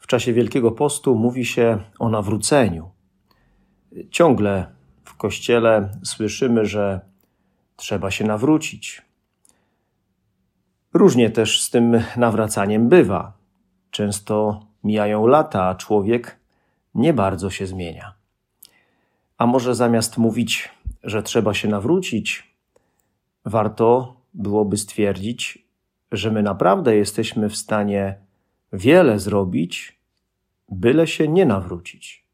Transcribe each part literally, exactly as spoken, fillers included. w czasie Wielkiego Postu mówi się o nawróceniu. Ciągle w Kościele słyszymy, że trzeba się nawrócić. Różnie też z tym nawracaniem bywa. Często mijają lata, a człowiek nie bardzo się zmienia. A może zamiast mówić, że trzeba się nawrócić, warto byłoby stwierdzić, że my naprawdę jesteśmy w stanie wiele zrobić, byle się nie nawrócić.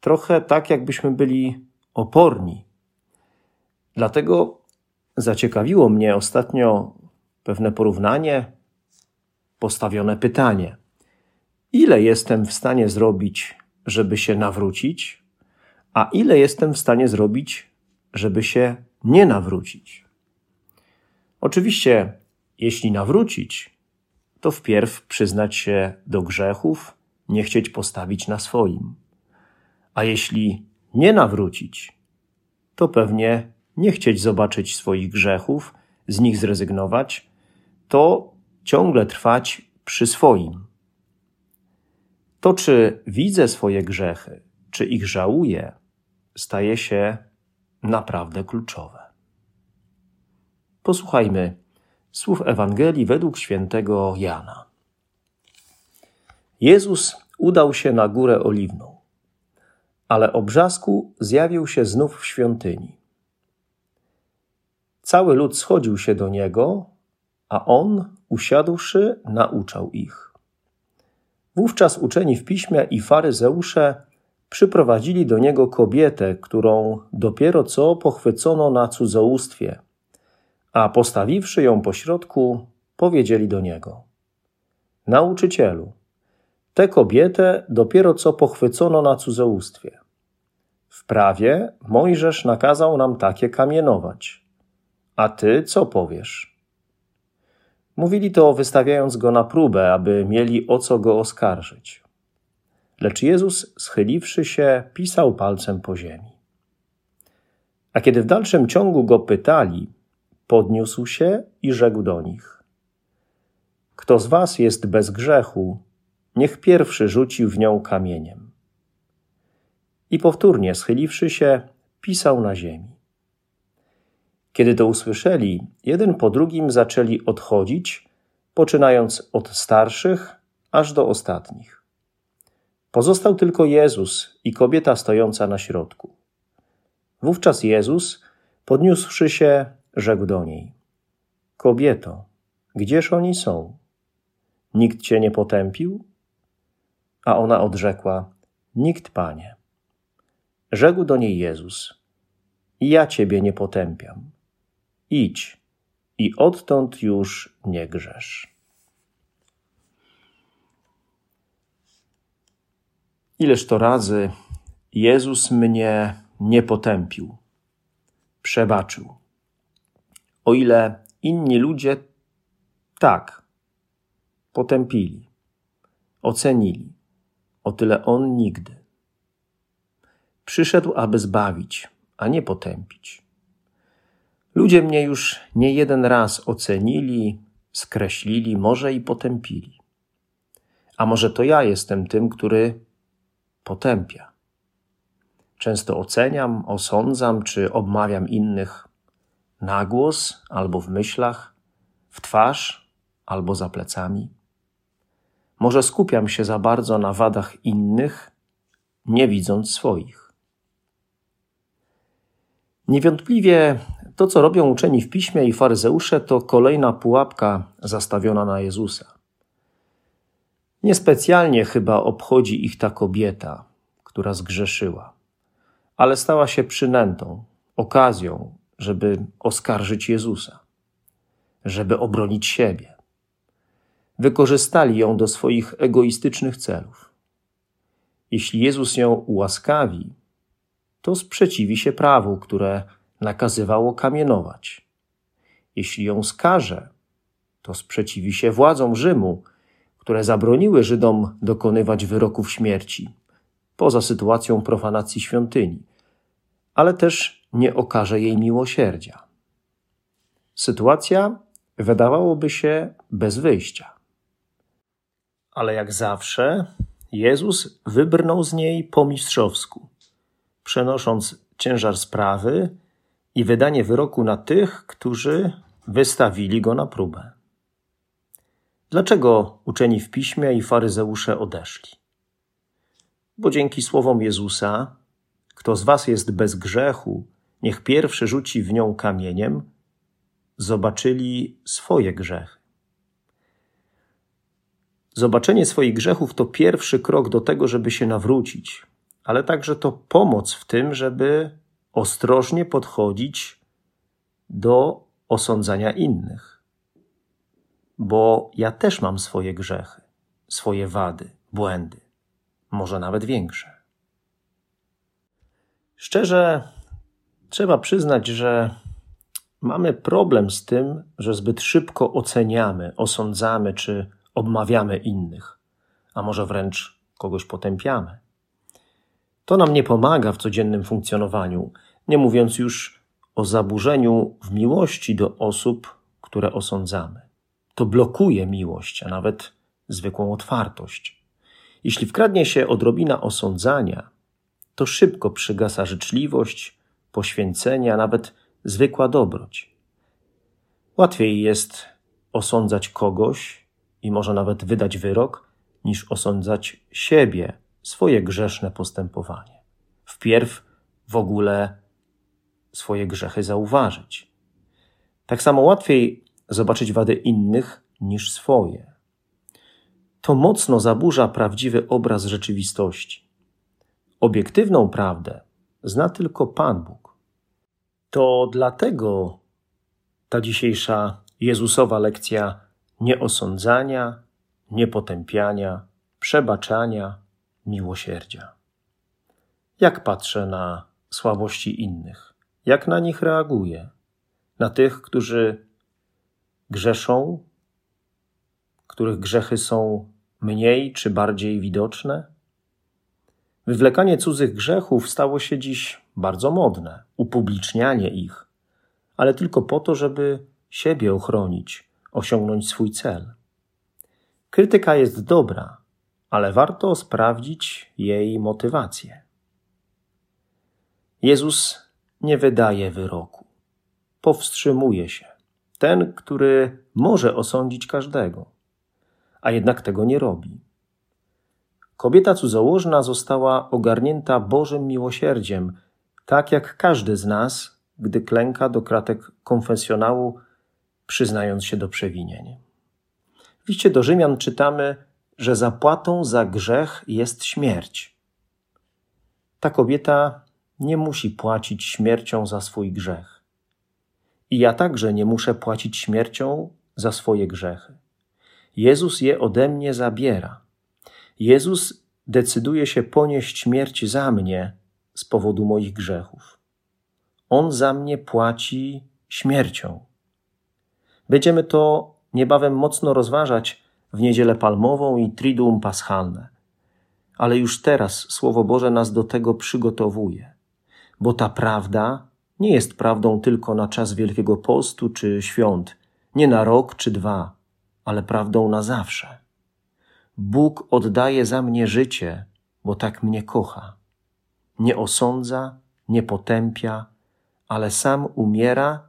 Trochę tak, jakbyśmy byli oporni. Dlatego zaciekawiło mnie ostatnio pewne porównanie, postawione pytanie. Ile jestem w stanie zrobić, żeby się nawrócić, a ile jestem w stanie zrobić, żeby się nie nawrócić? Oczywiście, jeśli nawrócić, to wpierw przyznać się do grzechów, nie chcieć postawić na swoim. A jeśli nie nawrócić, to pewnie nie chcieć zobaczyć swoich grzechów, z nich zrezygnować, to ciągle trwać przy swoim. To, czy widzę swoje grzechy, czy ich żałuję, staje się naprawdę kluczowe. Posłuchajmy słów Ewangelii według świętego Jana. Jezus udał się na Górę Oliwną, ale o brzasku zjawił się znów w świątyni. Cały lud schodził się do Niego, a On, usiadłszy, nauczał ich. Wówczas uczeni w piśmie i faryzeusze przyprowadzili do Niego kobietę, którą dopiero co pochwycono na cudzołóstwie, a postawiwszy ją pośrodku, powiedzieli do Niego: Nauczycielu, tę kobietę dopiero co pochwycono na cudzołóstwie. W prawie Mojżesz nakazał nam takie kamienować. A Ty co powiesz? Mówili to, wystawiając Go na próbę, aby mieli o co Go oskarżyć. Lecz Jezus, schyliwszy się, pisał palcem po ziemi. A kiedy w dalszym ciągu Go pytali, podniósł się i rzekł do nich: Kto z was jest bez grzechu, niech pierwszy rzuci w nią kamieniem. I powtórnie, schyliwszy się, pisał na ziemi. Kiedy to usłyszeli, jeden po drugim zaczęli odchodzić, poczynając od starszych aż do ostatnich. Pozostał tylko Jezus i kobieta stojąca na środku. Wówczas Jezus, podniósłszy się, rzekł do niej: Kobieto, gdzież oni są? Nikt cię nie potępił? A ona odrzekła: Nikt, Panie. Rzekł do niej Jezus: Ja ciebie nie potępiam. Idź i odtąd już nie grzesz. Ileż to razy Jezus mnie nie potępił, przebaczył. O ile inni ludzie tak potępili, ocenili, o tyle On nigdy. Przyszedł, aby zbawić, a nie potępić. Ludzie mnie już nie jeden raz ocenili, skreślili, może i potępili. A może to ja jestem tym, który potępia. Często oceniam, osądzam czy obmawiam innych na głos albo w myślach, w twarz albo za plecami. Może skupiam się za bardzo na wadach innych, nie widząc swoich. Niewątpliwie to, co robią uczeni w piśmie i faryzeusze, to kolejna pułapka zastawiona na Jezusa. Niespecjalnie chyba obchodzi ich ta kobieta, która zgrzeszyła, ale stała się przynętą, okazją, żeby oskarżyć Jezusa, żeby obronić siebie. Wykorzystali ją do swoich egoistycznych celów. jeśli Jezus ją ułaskawi, to sprzeciwi się prawu, które nakazywało kamienować. Jeśli ją skaże, to sprzeciwi się władzom Rzymu, które zabroniły Żydom dokonywać wyroków śmierci, poza sytuacją profanacji świątyni, ale też nie okaże jej miłosierdzia. Sytuacja wydawałoby się bez wyjścia. Ale jak zawsze Jezus wybrnął z niej po mistrzowsku, przenosząc ciężar sprawy i wydanie wyroku na tych, którzy wystawili go na próbę. Dlaczego uczeni w piśmie i faryzeusze odeszli? Bo dzięki słowom Jezusa, kto z was jest bez grzechu, niech pierwszy rzuci w nią kamieniem, zobaczyli swoje grzechy. Zobaczenie swoich grzechów to pierwszy krok do tego, żeby się nawrócić, ale także to pomoc w tym, żeby ostrożnie podchodzić do osądzania innych. Bo ja też mam swoje grzechy, swoje wady, błędy, może nawet większe. Szczerze, trzeba przyznać, że mamy problem z tym, że zbyt szybko oceniamy, osądzamy czy obmawiamy innych, a może wręcz kogoś potępiamy. To nam nie pomaga w codziennym funkcjonowaniu, nie mówiąc już o zaburzeniu w miłości do osób, które osądzamy. To blokuje miłość, a nawet zwykłą otwartość. Jeśli wkradnie się odrobina osądzania, to szybko przygasa życzliwość, poświęcenie, a nawet zwykła dobroć. Łatwiej jest osądzać kogoś i może nawet wydać wyrok, niż osądzać siebie, swoje grzeszne postępowanie. Wpierw w ogóle swoje grzechy zauważyć. Tak samo łatwiej zobaczyć wady innych niż swoje. To mocno zaburza prawdziwy obraz rzeczywistości. Obiektywną prawdę zna tylko Pan Bóg. To dlatego ta dzisiejsza Jezusowa lekcja nieosądzania, niepotępiania, przebaczania, miłosierdzia. Jak patrzę na słabości innych? Jak na nich reaguję? Na tych, którzy grzeszą? Których grzechy są mniej czy bardziej widoczne? Wywlekanie cudzych grzechów stało się dziś bardzo modne, upublicznianie ich, ale tylko po to, żeby siebie ochronić, osiągnąć swój cel. Krytyka jest dobra, ale warto sprawdzić jej motywację. Jezus nie wydaje wyroku. Powstrzymuje się. Ten, który może osądzić każdego, a jednak tego nie robi. Kobieta cudzołożna została ogarnięta Bożym miłosierdziem, tak jak każdy z nas, gdy klęka do kratek konfesjonału, przyznając się do przewinień. W liście do Rzymian czytamy, że zapłatą za grzech jest śmierć. Ta kobieta nie musi płacić śmiercią za swój grzech. I ja także nie muszę płacić śmiercią za swoje grzechy. Jezus je ode mnie zabiera. Jezus decyduje się ponieść śmierć za mnie z powodu moich grzechów. On za mnie płaci śmiercią. Będziemy to niebawem mocno rozważać w Niedzielę Palmową i Triduum Paschalne. Ale już teraz Słowo Boże nas do tego przygotowuje, bo ta prawda nie jest prawdą tylko na czas Wielkiego Postu czy świąt, nie na rok czy dwa, ale prawdą na zawsze. Bóg oddaje za mnie życie, bo tak mnie kocha. Nie osądza, nie potępia, ale sam umiera,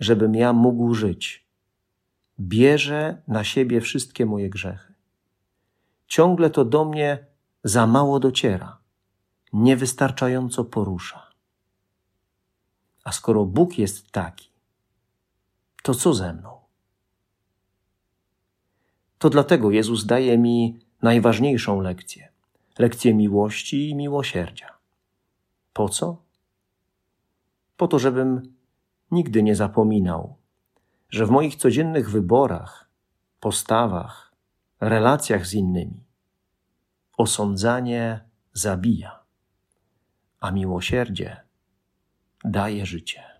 żebym ja mógł żyć. Bierze na siebie wszystkie moje grzechy. Ciągle to do mnie za mało dociera, niewystarczająco porusza. A skoro Bóg jest taki, to co ze mną? To dlatego Jezus daje mi najważniejszą lekcję. Lekcję miłości i miłosierdzia. Po co? Po to, żebym nigdy nie zapominał, że w moich codziennych wyborach, postawach, relacjach z innymi osądzanie zabija, a miłosierdzie daje życie.